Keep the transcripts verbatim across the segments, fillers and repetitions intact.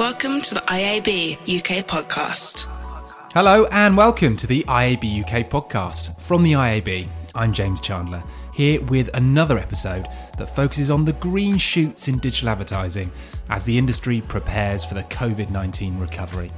Welcome to the I A B U K podcast. Hello and welcome to the I A B U K podcast. From the I A B, I'm James Chandler, here with another episode that focuses on the green shoots in digital advertising as the industry prepares for the covid nineteen recovery.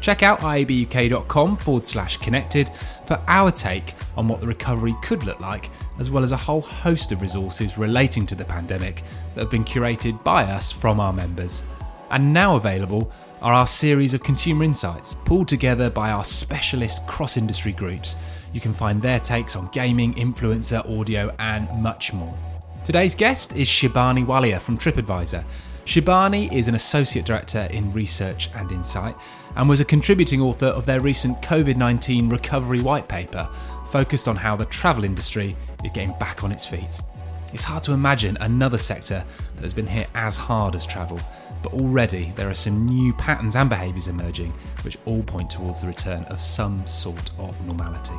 Check out iabuk.com forward slash connected for our take on what the recovery could look like, as well as a whole host of resources relating to the pandemic that have been curated by us from our members. And now available are our series of consumer insights pulled together by our specialist cross-industry groups. You can find their takes on gaming, influencer, audio and much more. Today's guest is Shibani Walia from TripAdvisor. Shibani is an Associate Director in Research and Insight and was a contributing author of their recent covid nineteen recovery white paper focused on how the travel industry is getting back on its feet. It's hard to imagine another sector that has been hit as hard as travel, but already there are some new patterns and behaviours emerging which all point towards the return of some sort of normality.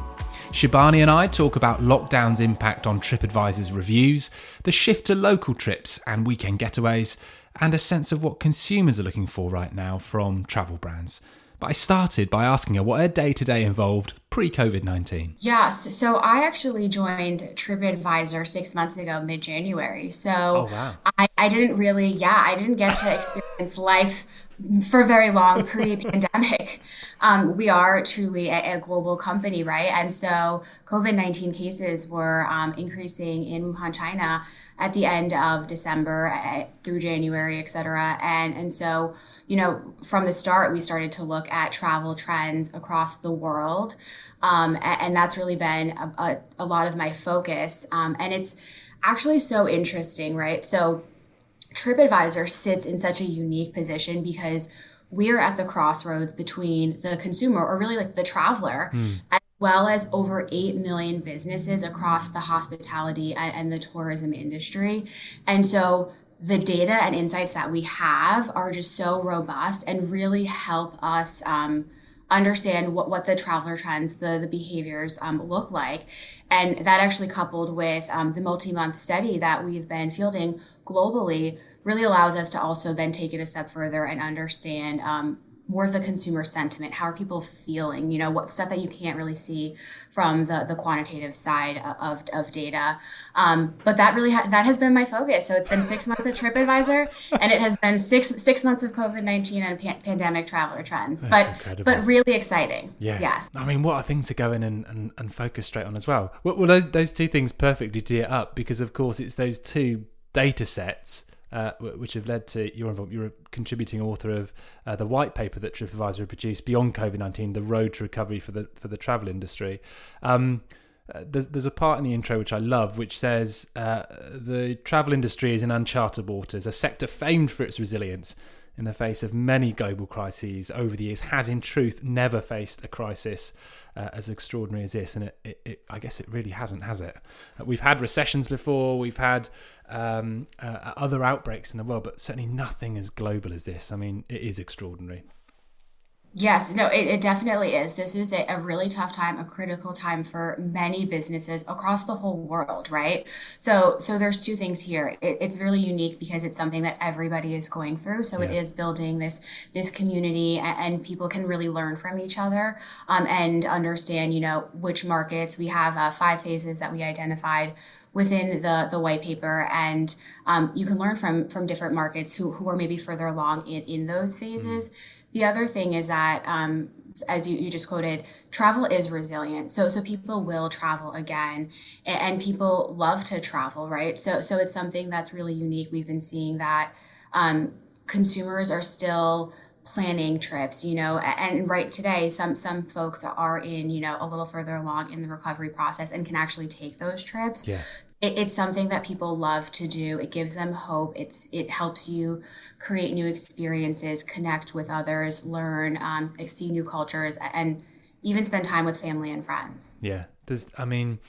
Shibani and I talk about lockdown's impact on TripAdvisor's reviews, the shift to local trips and weekend getaways, and a sense of what consumers are looking for right now from travel brands. But I started by asking her what her day-to-day involved pre-covid nineteen. Yeah, so, so I actually joined TripAdvisor six months ago, mid-January. So oh, wow. I, I didn't really, yeah, I didn't get to experience life for very long pre-pandemic. Um, we are truly a, a global company, right? And so covid nineteen cases were um, increasing in Wuhan, China at the end of December uh, through January, et cetera. And, and so, you know, from the start, we started to look at travel trends across the world. Um, and, and that's really been a, a, a lot of my focus. Um, and it's actually so interesting, right? So TripAdvisor sits in such a unique position because we're at the crossroads between the consumer, or really like the traveler, mm. as well as over eight million businesses across the hospitality and, and the tourism industry. And so the data and insights that we have are just so robust and really help us um, understand what, what the traveler trends, the, the behaviors um, look like. And that actually coupled with um, the multi-month study that we've been fielding globally really allows us to also then take it a step further and understand um, more of the consumer sentiment. How are people feeling? You know, what stuff that you can't really see from the, the quantitative side of, of data. Um, but that really ha- that has been my focus. So it's been six months of TripAdvisor, and it has been six six months of covid nineteen and pan- pandemic traveler trends. That's but incredible. But really exciting. Yeah. Yes. I mean, what a thing to go in and, and, and focus straight on as well. Well, well those, those two things perfectly tee it up, because of course it's those two data sets uh, which have led to your involvement. You're a contributing author of uh, the white paper that TripAdvisor produced, Beyond covid nineteen, the road to recovery for the for the travel industry. Um, uh, there's there's a part in the intro which I love, which says uh, the travel industry is in uncharted waters. A sector famed for its resilience in the face of many global crises over the years has in truth never faced a crisis uh, as extraordinary as this. And it, it, it, I guess it really hasn't, has it? We've had recessions before, we've had um, uh, other outbreaks in the world, but certainly nothing as global as this. I mean, it is extraordinary. Yes, no, it, it definitely is. This is a, a really tough time, a critical time for many businesses across the whole world, right? So so there's two things here. It, it's really unique because it's something that everybody is going through. So yeah. It is building this this community, and, and people can really learn from each other um, and understand, you know, which markets. We have uh, five phases that we identified within the the white paper, and um, you can learn from from different markets who, who are maybe further along in, in those phases. Mm. The other thing is that, um, as you, you just quoted, travel is resilient. So so people will travel again, and, and people love to travel, right? So so it's something that's really unique. We've been seeing that um, consumers are still planning trips, you know, and right today, some some folks are in, you know, a little further along in the recovery process and can actually take those trips. Yeah. It, it's something that people love to do. It gives them hope. It's it helps you create new experiences, connect with others, learn, um, see new cultures, and even spend time with family and friends. Yeah, there's, I mean,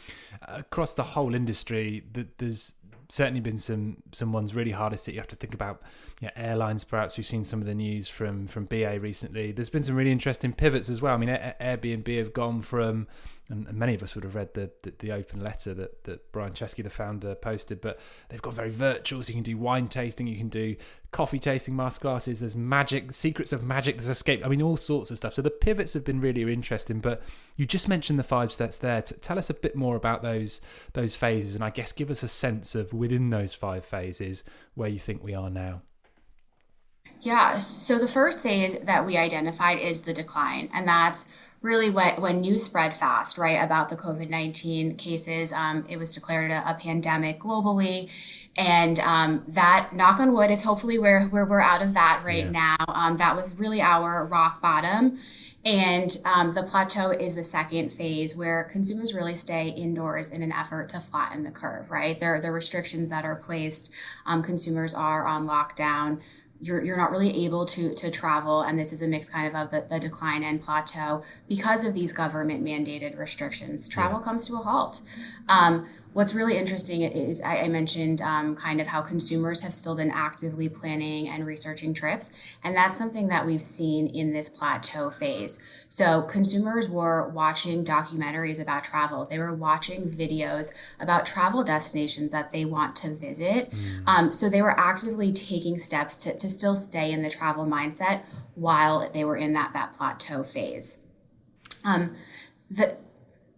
across the whole industry, there's certainly been some some ones really hardest that you have to think about. Yeah, airlines, perhaps. We've seen some of the news from from B A recently. There's been some really interesting pivots as well. I mean, Airbnb have gone from, and many of us would have read the the, the open letter that, that Brian Chesky, the founder, posted, but they've gone very virtual. So you can do wine tasting, you can do coffee tasting masterclasses, there's magic, secrets of magic, there's escape, I mean, all sorts of stuff. So the pivots have been really interesting, but you just mentioned the five steps there. Tell us a bit more about those those phases, and I guess give us a sense of within those five phases where you think we are now. Yeah, so the first phase that we identified is the decline, and that's really when, when news spread fast, right, about the COVID nineteen cases. Um, it was declared a, a pandemic globally, and um, that, knock on wood, is hopefully where, where we're out of that right yeah. now. Um, that was really our rock bottom. And um, the plateau is the second phase, where consumers really stay indoors in an effort to flatten the curve, right? There, there are restrictions that are placed. Um, consumers are on lockdown. You're, you're not really able to to travel. And this is a mix kind of of the, the decline and plateau because of these government mandated restrictions. Travel yeah. comes to a halt. Um, what's really interesting is I, I mentioned um, kind of how consumers have still been actively planning and researching trips. And that's something that we've seen in this plateau phase. So consumers were watching documentaries about travel. They were watching videos about travel destinations that they want to visit. Mm. Um, so they were actively taking steps to, to still stay in the travel mindset while they were in that, that plateau phase. Um, the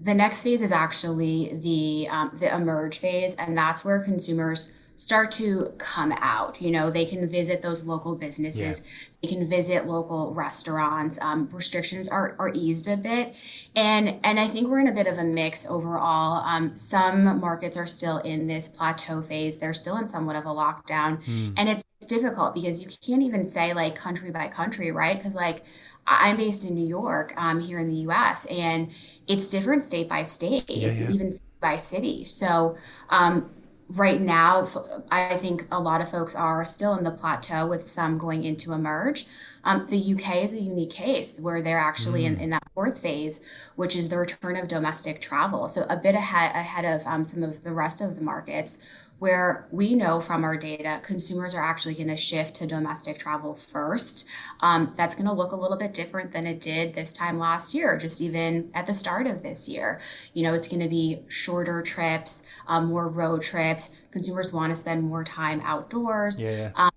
the next phase is actually the um, the emerge phase, and that's where consumers start to come out. You know, they can visit those local businesses, yeah. they can visit local restaurants. Um, restrictions are, are eased a bit. And and I think we're in a bit of a mix overall. Um, some markets are still in this plateau phase. They're still in somewhat of a lockdown. Mm. And it's difficult because you can't even say like country by country, right? Because like I'm based in New York, um, here in the U S, and it's different state by state. Yeah, it's yeah. even city by city. So, um, right now, I think a lot of folks are still in the plateau, with some going into emerge. Um, the U K is a unique case where they're actually mm. in, in that fourth phase, which is the return of domestic travel. So a bit ahead, ahead of um, some of the rest of the markets, where we know from our data, consumers are actually going to shift to domestic travel first. Um, that's going to look a little bit different than it did this time last year, just even at the start of this year. You know, it's going to be shorter trips, um, more road trips. Consumers want to spend more time outdoors. Yeah. Um,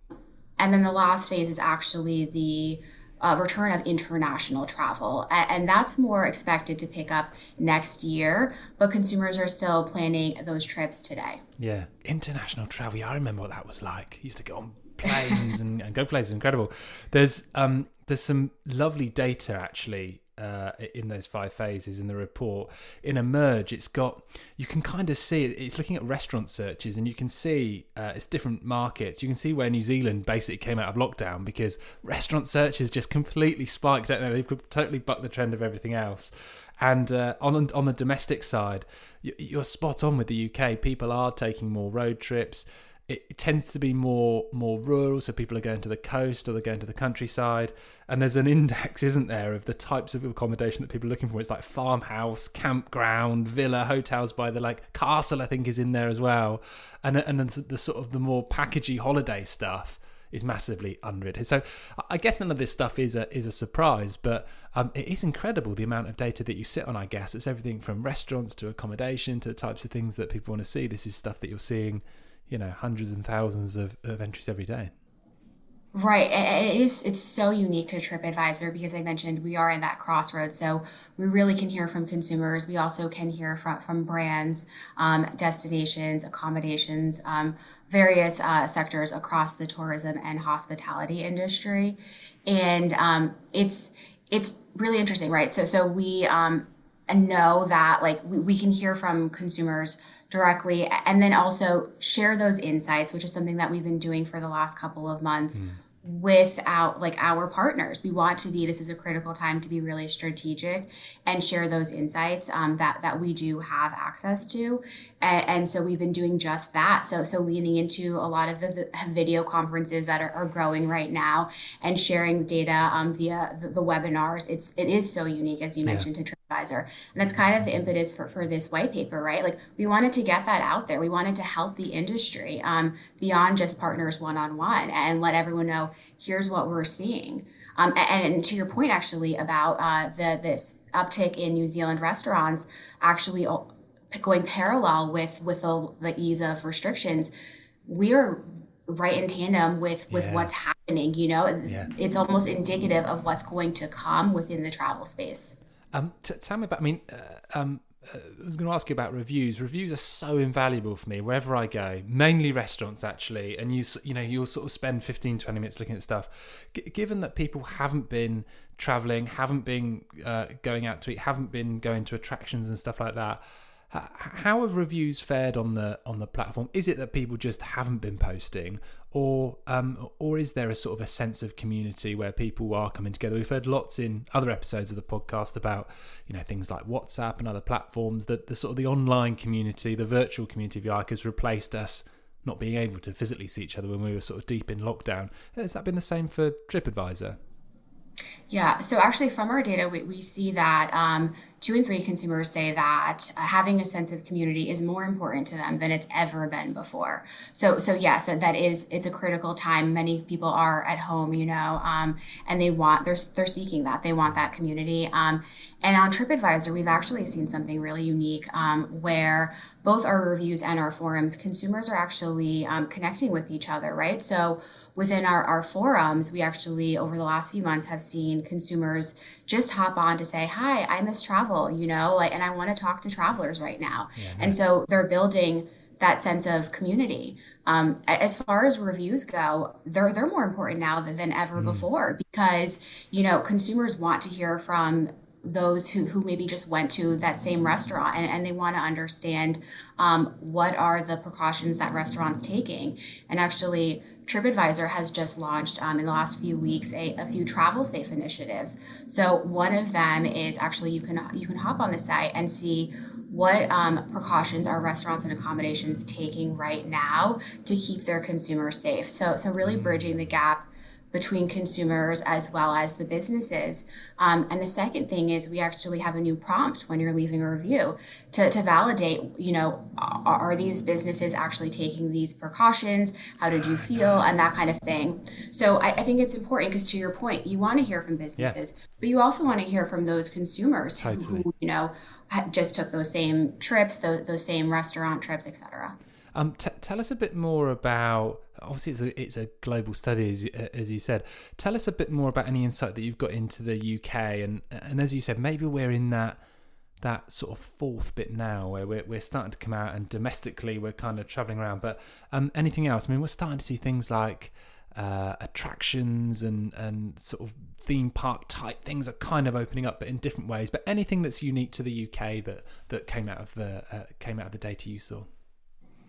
and then the last phase is actually the uh, return of international travel. And, and that's more expected to pick up next year, but consumers are still planning those trips today. Yeah. International travel. Yeah, I remember what that was like. I used to get on planes and, and go places. Incredible. There's um, there's some lovely data actually uh, in those five phases in the report. In Emerge, it's got, you can kind of see, it's looking at restaurant searches, and you can see uh, it's different markets. You can see where New Zealand basically came out of lockdown because restaurant searches just completely spiked. I don't know, they've totally bucked the trend of everything else. And uh, on on the domestic side, you're spot on with the U K. People are taking more road trips. It tends to be more more rural, so people are going to the coast or they're going to the countryside. And there's an index, isn't there, of the types of accommodation that people are looking for. It's like farmhouse, campground, villa, hotels by the lake, castle, I think, is in there as well. And and then the sort of the more packagey holiday stuff is massively unriddled. So I guess none of this stuff is a is a surprise, but um, it is incredible the amount of data that you sit on, I guess. It's everything from restaurants to accommodation to the types of things that people want to see. This is stuff that you're seeing, you know, hundreds and thousands of, of entries every day. Right. It is, it's so unique to TripAdvisor because I mentioned we are in that crossroads. So we really can hear from consumers. We also can hear from, from brands, um, destinations, accommodations, um, various uh, sectors across the tourism and hospitality industry. And um, it's it's really interesting, right? So so we um, know that like we, we can hear from consumers directly, and then also share those insights, which is something that we've been doing for the last couple of months mm. with our, like our partners. We want to be, this is a critical time to be really strategic and share those insights um, that, that we do have access to. And, and so we've been doing just that. So so leaning into a lot of the, the video conferences that are, are growing right now and sharing data um, via the, the webinars. It's, it is so unique, as you yeah. mentioned, to TripAdvisor. And that's kind of the impetus for, for this white paper, right? Like, we wanted to get that out there. We wanted to help the industry um, beyond just partners one-on-one and let everyone know, here's what we're seeing. Um, and, and to your point, actually, about uh, the this uptick in New Zealand restaurants actually going parallel with, with the, the ease of restrictions, we're right in tandem with, with yeah. what's happening, you know? Yeah. It's almost indicative of what's going to come within the travel space. Um, t- tell me about, I mean, uh, um, uh, I was going to ask you about reviews. Reviews are so invaluable for me wherever I go, mainly restaurants actually. And you, you know, you'll sort of spend fifteen, twenty minutes looking at stuff. G- given that people haven't been traveling, haven't been uh, going out to eat, haven't been going to attractions and stuff like that, uh, how have reviews fared on the on the platform? Is it that people just haven't been posting, or um, or is there a sort of a sense of community where people are coming together? We've heard lots in other episodes of the podcast about, you know, things like WhatsApp and other platforms, that the sort of the online community, the virtual community of I A C has replaced us not being able to physically see each other when we were sort of deep in lockdown. Has that been the same for TripAdvisor? Yeah, so actually from our data, we, we see that um, two in three consumers say that uh, having a sense of community is more important to them than it's ever been before. So so yes, that, that is, it's a critical time. Many people are at home, you know, um, and they want, they're, they're seeking that. They want that community. Um, and on TripAdvisor, we've actually seen something really unique um, where both our reviews and our forums, consumers are actually um, connecting with each other, right? So within our, our forums, we actually, over the last few months, have seen consumers just hop on to say, hi, I miss travel, you know, like, and I want to talk to travelers right now. Yeah, nice. And so they're building that sense of community. Um, as far as reviews go, they're they're more important now than, than ever mm. before, because, you know, consumers want to hear from those who, who maybe just went to that same restaurant, and, and they want to understand um, what are the precautions that restaurants taking. And actually, TripAdvisor has just launched um, in the last few weeks a, a few travel safe initiatives. So one of them is actually you can you can hop on the site and see what um, precautions are restaurants and accommodations taking right now to keep their consumers safe. So so really bridging the gap between consumers as well as the businesses. Um, and the second thing is we actually have a new prompt when you're leaving a review to, to validate, you know, are, are these businesses actually taking these precautions? How did you feel? And that kind of thing. So I, I think it's important because, to your point, you want to hear from businesses, yeah. but you also want to hear from those consumers who, totally. who you know, just took those same trips, those, those same restaurant trips, et cetera. Um, t- tell us a bit more about, obviously it's a, it's a global study, as, as you said. Tell us a bit more about any insight that you've got into the U K. And, and as you said, maybe we're in that that sort of fourth bit now where we're, we're starting to come out, and domestically we're kind of travelling around. But um, anything else? I mean, we're starting to see things like uh, attractions and, and sort of theme park type things are kind of opening up, but in different ways. But anything that's unique to the U K that, that came out of the uh, came out of the data you saw?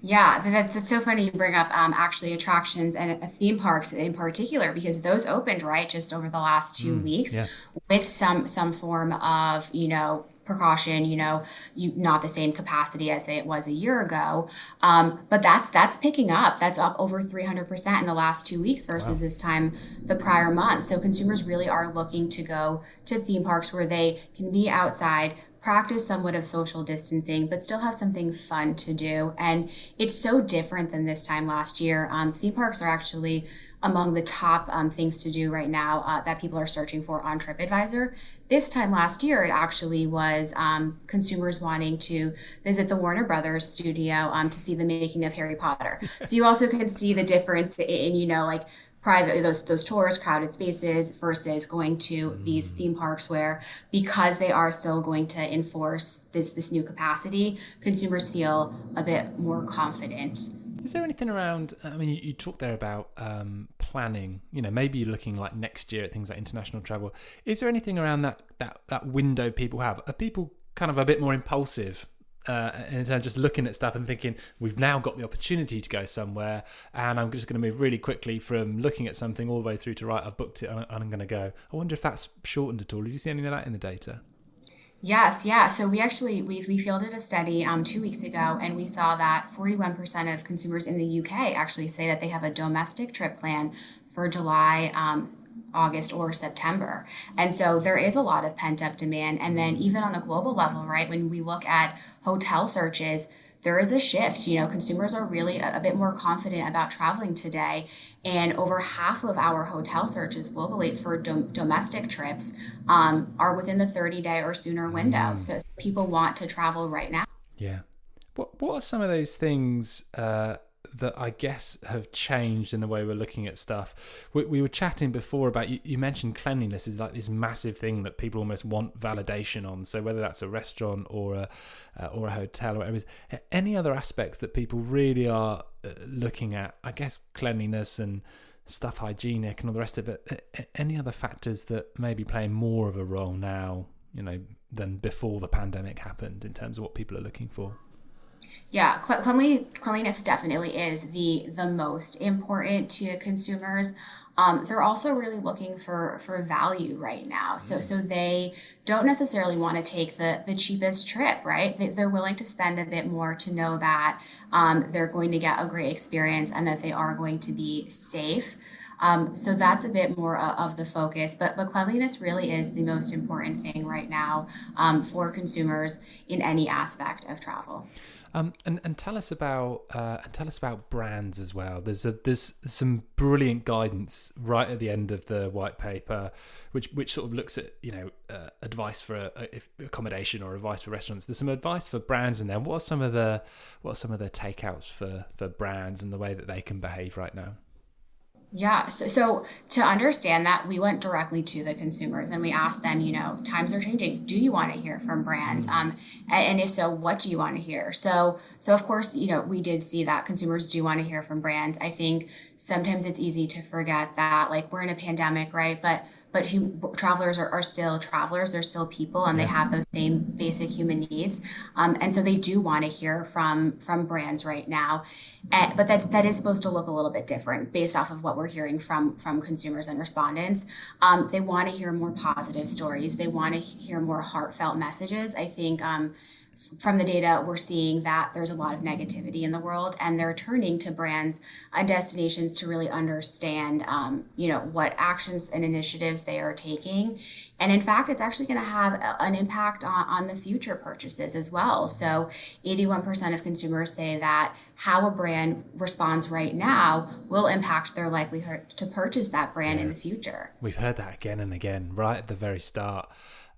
Yeah, that, that's so funny you bring up um, actually attractions and uh, theme parks in particular, because those opened, right, just over the last two mm, weeks yeah. with some some form of, you know, precaution, you know, you, not the same capacity as it was a year ago. Um, but that's that's picking up. That's up over three hundred percent in the last two weeks versus wow. this time the prior month. So consumers really are looking to go to theme parks where they can be outside, practice somewhat of social distancing, but still have something fun to do. And it's so different than this time last year. Um, theme parks are actually among the top um, things to do right now uh, that people are searching for on TripAdvisor. This time last year, it actually was um, consumers wanting to visit the Warner Brothers Studio um, to see the making of Harry Potter. So you also can see the difference in, you know, like, private, those those tours, crowded spaces versus going to mm. these theme parks where, because they are still going to enforce this, this new capacity, consumers feel a bit more confident. Is there anything around, I mean, you, you talked there about um, planning, you know, maybe you're looking like next year at things like international travel. Is there anything around that, that, that window people have? Are people kind of a bit more impulsive? Uh, in terms of just looking at stuff and thinking, we've now got the opportunity to go somewhere, and I'm just going to move really quickly from looking at something all the way through to, right, I've booked it and I'm going to go. I wonder if that's shortened at all. Have you seen any of that in the data? Yes, yeah. So we actually, we we fielded a study um, two weeks ago, and we saw that forty-one percent of consumers in the U K actually say that they have a domestic trip plan for July um August or September. And so there is a lot of pent-up demand. And then even on a global level, right, when we look at hotel searches, there is a shift. You know, consumers are really a, a bit more confident about traveling today. And over half of our hotel searches globally for dom- domestic trips um, are within the thirty-day or sooner window. Mm. So people want to travel right now. Yeah. What What are some of those things uh, that I guess have changed in the way we're looking at stuff? We, we were chatting before about, you, you mentioned cleanliness is like this massive thing that people almost want validation on. So whether that's a restaurant or a uh, or a hotel or whatever, any other aspects that people really are looking at, I guess cleanliness and stuff hygienic and all the rest of it. Any other factors that may be playing more of a role now, you know, than before the pandemic happened in terms of what people are looking for? Yeah, cleanliness definitely is the the most important to consumers. Um, they're also really looking for for value right now. So so they don't necessarily want to take the the cheapest trip, right? They, they're willing to spend a bit more to know that um, they're going to get a great experience and that they are going to be safe. Um, so that's a bit more of the focus, but, but cleanliness really is the most important thing right now um, for consumers in any aspect of travel. Um, and, and tell us about uh, and tell us about brands as well. There's a, there's some brilliant guidance right at the end of the white paper, which which sort of looks at, you know, uh, advice for a, a accommodation or advice for restaurants. There's some advice for brands in there. What are some of the what are some of the takeouts for for brands and the way that they can behave right now? Yeah. So, so to understand that, we went directly to the consumers and we asked them, you know, times are changing. Do you want to hear from brands? Um, and, and if so, what do you want to hear? So, so of course, you know, we did see that consumers do want to hear from brands. I think sometimes it's easy to forget that, like, we're in a pandemic, right? But But hum- travelers are, are still travelers. They're still people, and they have those same basic human needs. Um, and so they do want to hear from from brands right now. And, but that's, that is supposed to look a little bit different based off of what we're hearing from from consumers and respondents. Um, they want to hear more positive stories. They want to hear more heartfelt messages. I think um, from the data, we're seeing that there's a lot of negativity in the world, and they're turning to brands and destinations to really understand, um, you know, what actions and initiatives they are taking. And in fact, it's actually going to have an impact on, on the future purchases as well. So eighty-one percent of consumers say that how a brand responds right now will impact their likelihood to purchase that brand yeah. in the future. We've heard that again and again, right at the very start.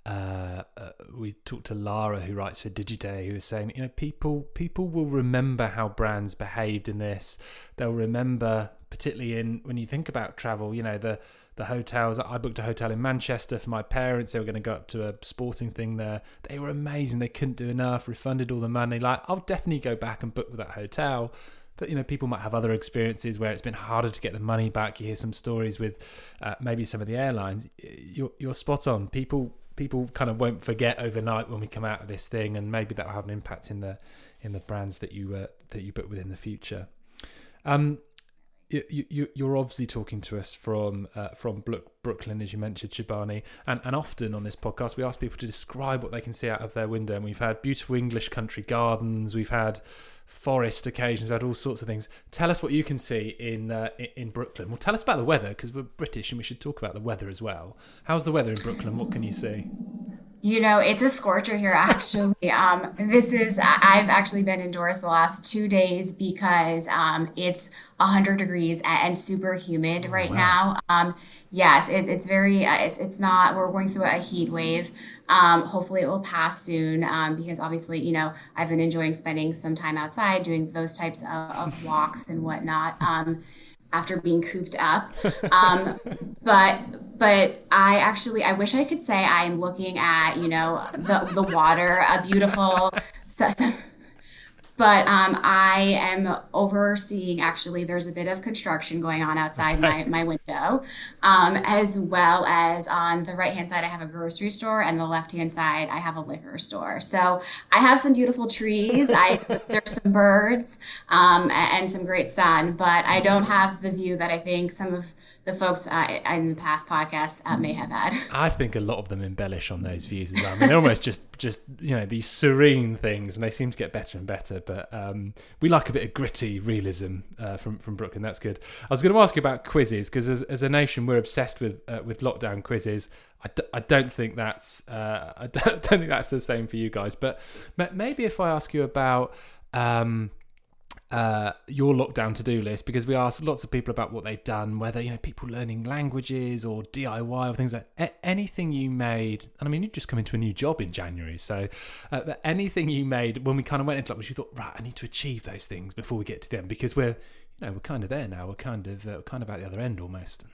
Uh, uh, we talked to Lara, who writes for Digiday, who was saying, you know, people people will remember how brands behaved in this. They'll remember, particularly in when you think about travel, you know, the the hotels. I booked a hotel in Manchester for my parents. They were going to go up to a sporting thing there. They were amazing. They couldn't do enough. Refunded all the money. Like, I'll definitely go back and book with that hotel. But, you know, people might have other experiences where it's been harder to get the money back. You hear some stories with uh, maybe some of the airlines. You're you're spot on. People. People kind of won't forget overnight when we come out of this thing, and maybe that'll have an impact in the in the brands that you uh, that you book with in the future. Um, you, you, you're obviously talking to us from uh, from Brooklyn, as you mentioned, Shibani, and and often on this podcast we ask people to describe what they can see out of their window, and we've had beautiful English country gardens, we've had forest occasions, we've had all sorts of things. Tell us what you can see in uh, in Brooklyn. Well, tell us about the weather, because we're British and we should talk about the weather as well. How's the weather in Brooklyn? What can you see? You know, it's a scorcher here, actually. Um, this is, I've actually been indoors the last two days because um, it's one hundred degrees and super humid right wow. now. Um, yes, it, it's very, uh, it's it's not, we're going through a heat wave. Um, hopefully it will pass soon um, because obviously, you know, I've been enjoying spending some time outside doing those types of, of walks and whatnot um, after being cooped up. Um, but But I actually, I wish I could say I'm looking at, you know, the the water, a beautiful, but um, I am overseeing, actually, there's a bit of construction going on outside okay. my, my window, um, as well as on the right-hand side, I have a grocery store, and the left-hand side, I have a liquor store. So I have some beautiful trees, I there's some birds, um, and some great sun, but I don't have the view that I think some of the folks uh, in the past podcasts uh, may have had. I think a lot of them embellish on those views as well. I mean, they're almost just, just, you know, these serene things, and they seem to get better and better. but um, we like a bit of gritty realism uh, from from Brooklyn. That's good. I was going to ask you about quizzes, because as, as a nation, we're obsessed with uh, with lockdown quizzes. I, d- I don't think that's uh, I don't think that's the same for you guys. But maybe if I ask you about um, uh, your lockdown to-do list, because we asked lots of people about what they've done, whether, you know, people learning languages or D I Y or things like that. A- anything you made, and I mean, you've just come into a new job in January, so uh, but anything you made when we kind of went into lockdown, you thought, right, I need to achieve those things before we get to them, because we're, you know, we're kind of there now. We're kind of uh, we're kind of at the other end almost.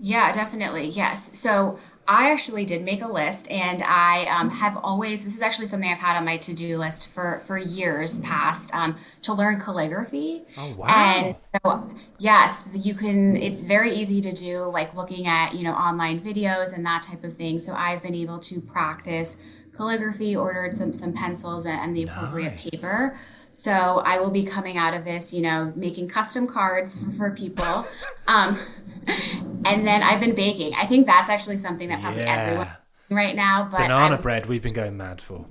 Yeah, definitely. Yes. So I actually did make a list, and I um, have always, this is actually something I've had on my to-do list for, for years past, um, to learn calligraphy. Oh, wow. And so, yes, you can, it's very easy to do, like looking at, you know, online videos and that type of thing. So I've been able to practice calligraphy, ordered some, some pencils and, and the appropriate nice. paper. So I will be coming out of this, you know, making custom cards for, for people. Um, and then I've been baking. I think that's actually something that probably yeah. everyone right now. But banana was, bread we've been going mad for.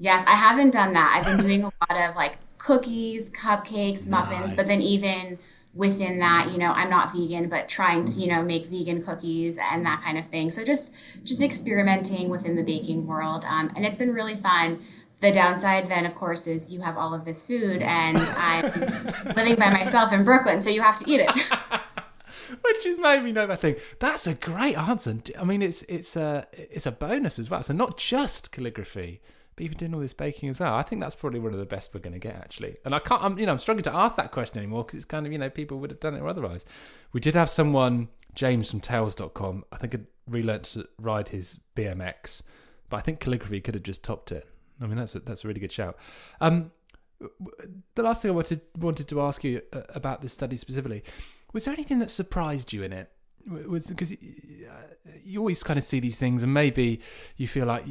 Yes, I haven't done that. I've been doing a lot of like cookies, cupcakes, muffins, nice. But then even within that, you know, I'm not vegan, but trying to, you know, make vegan cookies and that kind of thing. So just just experimenting within the baking world. Um, and it's been really fun. The downside then, of course, is you have all of this food and I'm living by myself in Brooklyn, so you have to eat it. Which has made me know that thing. That's a great answer. I mean, it's it's a it's a bonus as well. So not just calligraphy, but even doing all this baking as well. I think that's probably one of the best we're going to get, actually. And I can't, I'm, you know, I'm struggling to ask that question anymore, because it's kind of, you know, people would have done it or otherwise. We did have someone, James from Tails dot com, I think had relearned to ride his B M X, but I think calligraphy could have just topped it. I mean, that's a, that's a really good shout. Um, the last thing I wanted wanted to ask you about this study specifically. Was there anything that surprised you in it? Was because you always kind of see these things, and maybe you feel like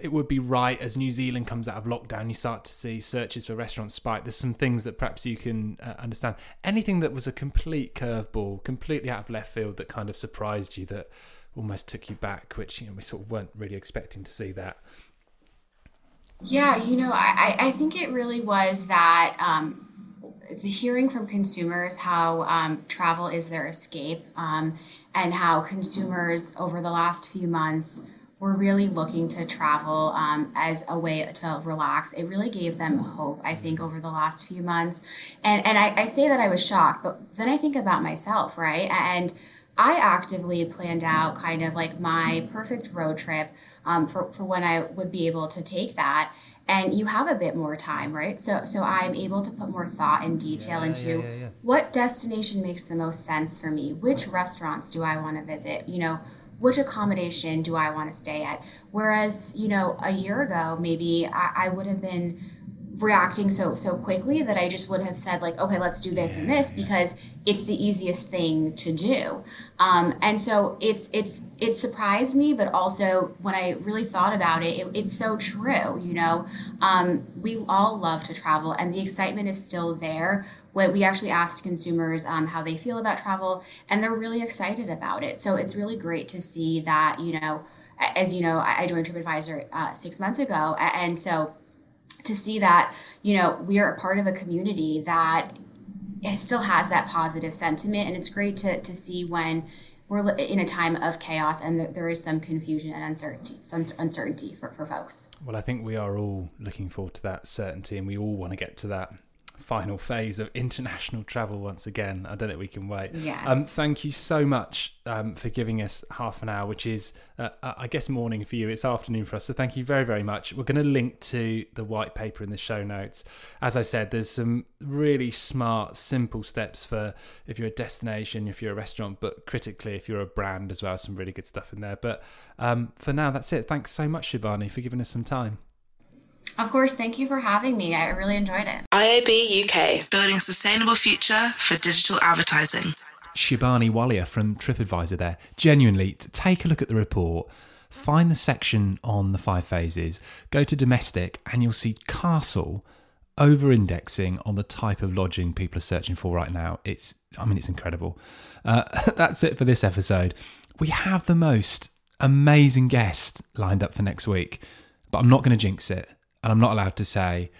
it would be right as New Zealand comes out of lockdown, you start to see searches for restaurants spike. There's some things that perhaps you can uh, understand. Anything that was a complete curveball, completely out of left field, that kind of surprised you, that almost took you back, which, you know, we sort of weren't really expecting to see that. Yeah, you know, I, I think it really was that. Um, The hearing from consumers how um, travel is their escape, um, and how consumers over the last few months were really looking to travel um, as a way to relax. It really gave them hope, I think, over the last few months. And and I, I say that I was shocked, but then I think about myself, right? And I actively planned out kind of like my perfect road trip um, for, for when I would be able to take that. And you have a bit more time, right? So so I'm able to put more thought and detail yeah, into yeah, yeah, yeah. what destination makes the most sense for me, which restaurants do I want to visit, you know, which accommodation do I want to stay at? Whereas, you know, a year ago, maybe I, I would have been reacting so so quickly that I just would have said, like, okay, let's do this yeah, and this yeah. because it's the easiest thing to do. Um, and so it's it's it surprised me, but also when I really thought about it, it it's so true, you know. Um, we all love to travel, and the excitement is still there. When we actually asked consumers um, how they feel about travel, and they're really excited about it. So it's really great to see that, you know, as you know, I joined TripAdvisor uh, six months ago, and so to see that, you know, we are a part of a community that still has that positive sentiment. And it's great to, to see when we're in a time of chaos and there is some confusion and uncertainty, some uncertainty for, for folks. Well, I think we are all looking forward to that certainty, and we all want to get to that final phase of international travel once again. I don't think we can wait. Yes. Um, thank you so much um, for giving us half an hour, which is, uh, I guess, morning for you. It's afternoon for us. So thank you very, very much. We're going to link to the white paper in the show notes. As I said, there's some really smart, simple steps for if you're a destination, if you're a restaurant, but critically, if you're a brand as well, some really good stuff in there. But um, for now, that's it. Thanks so much, Shibani, for giving us some time. Of course, thank you for having me. I really enjoyed it. I A B U K, building sustainable future for digital advertising. Shibani Walia from TripAdvisor there. Genuinely, take a look at the report. Find the section on the five phases. Go to domestic and you'll see castle over-indexing on the type of lodging people are searching for right now. It's, I mean, it's incredible. Uh, that's it for this episode. We have the most amazing guest lined up for next week, but I'm not going to jinx it. And I'm not allowed to say,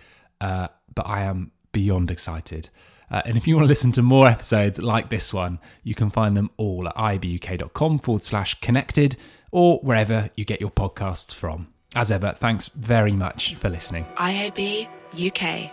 uh, but I am beyond excited. Uh, and if you want to listen to more episodes like this one, you can find them all at iabuk.com forward slash connected or wherever you get your podcasts from. As ever, thanks very much for listening. I A B U K.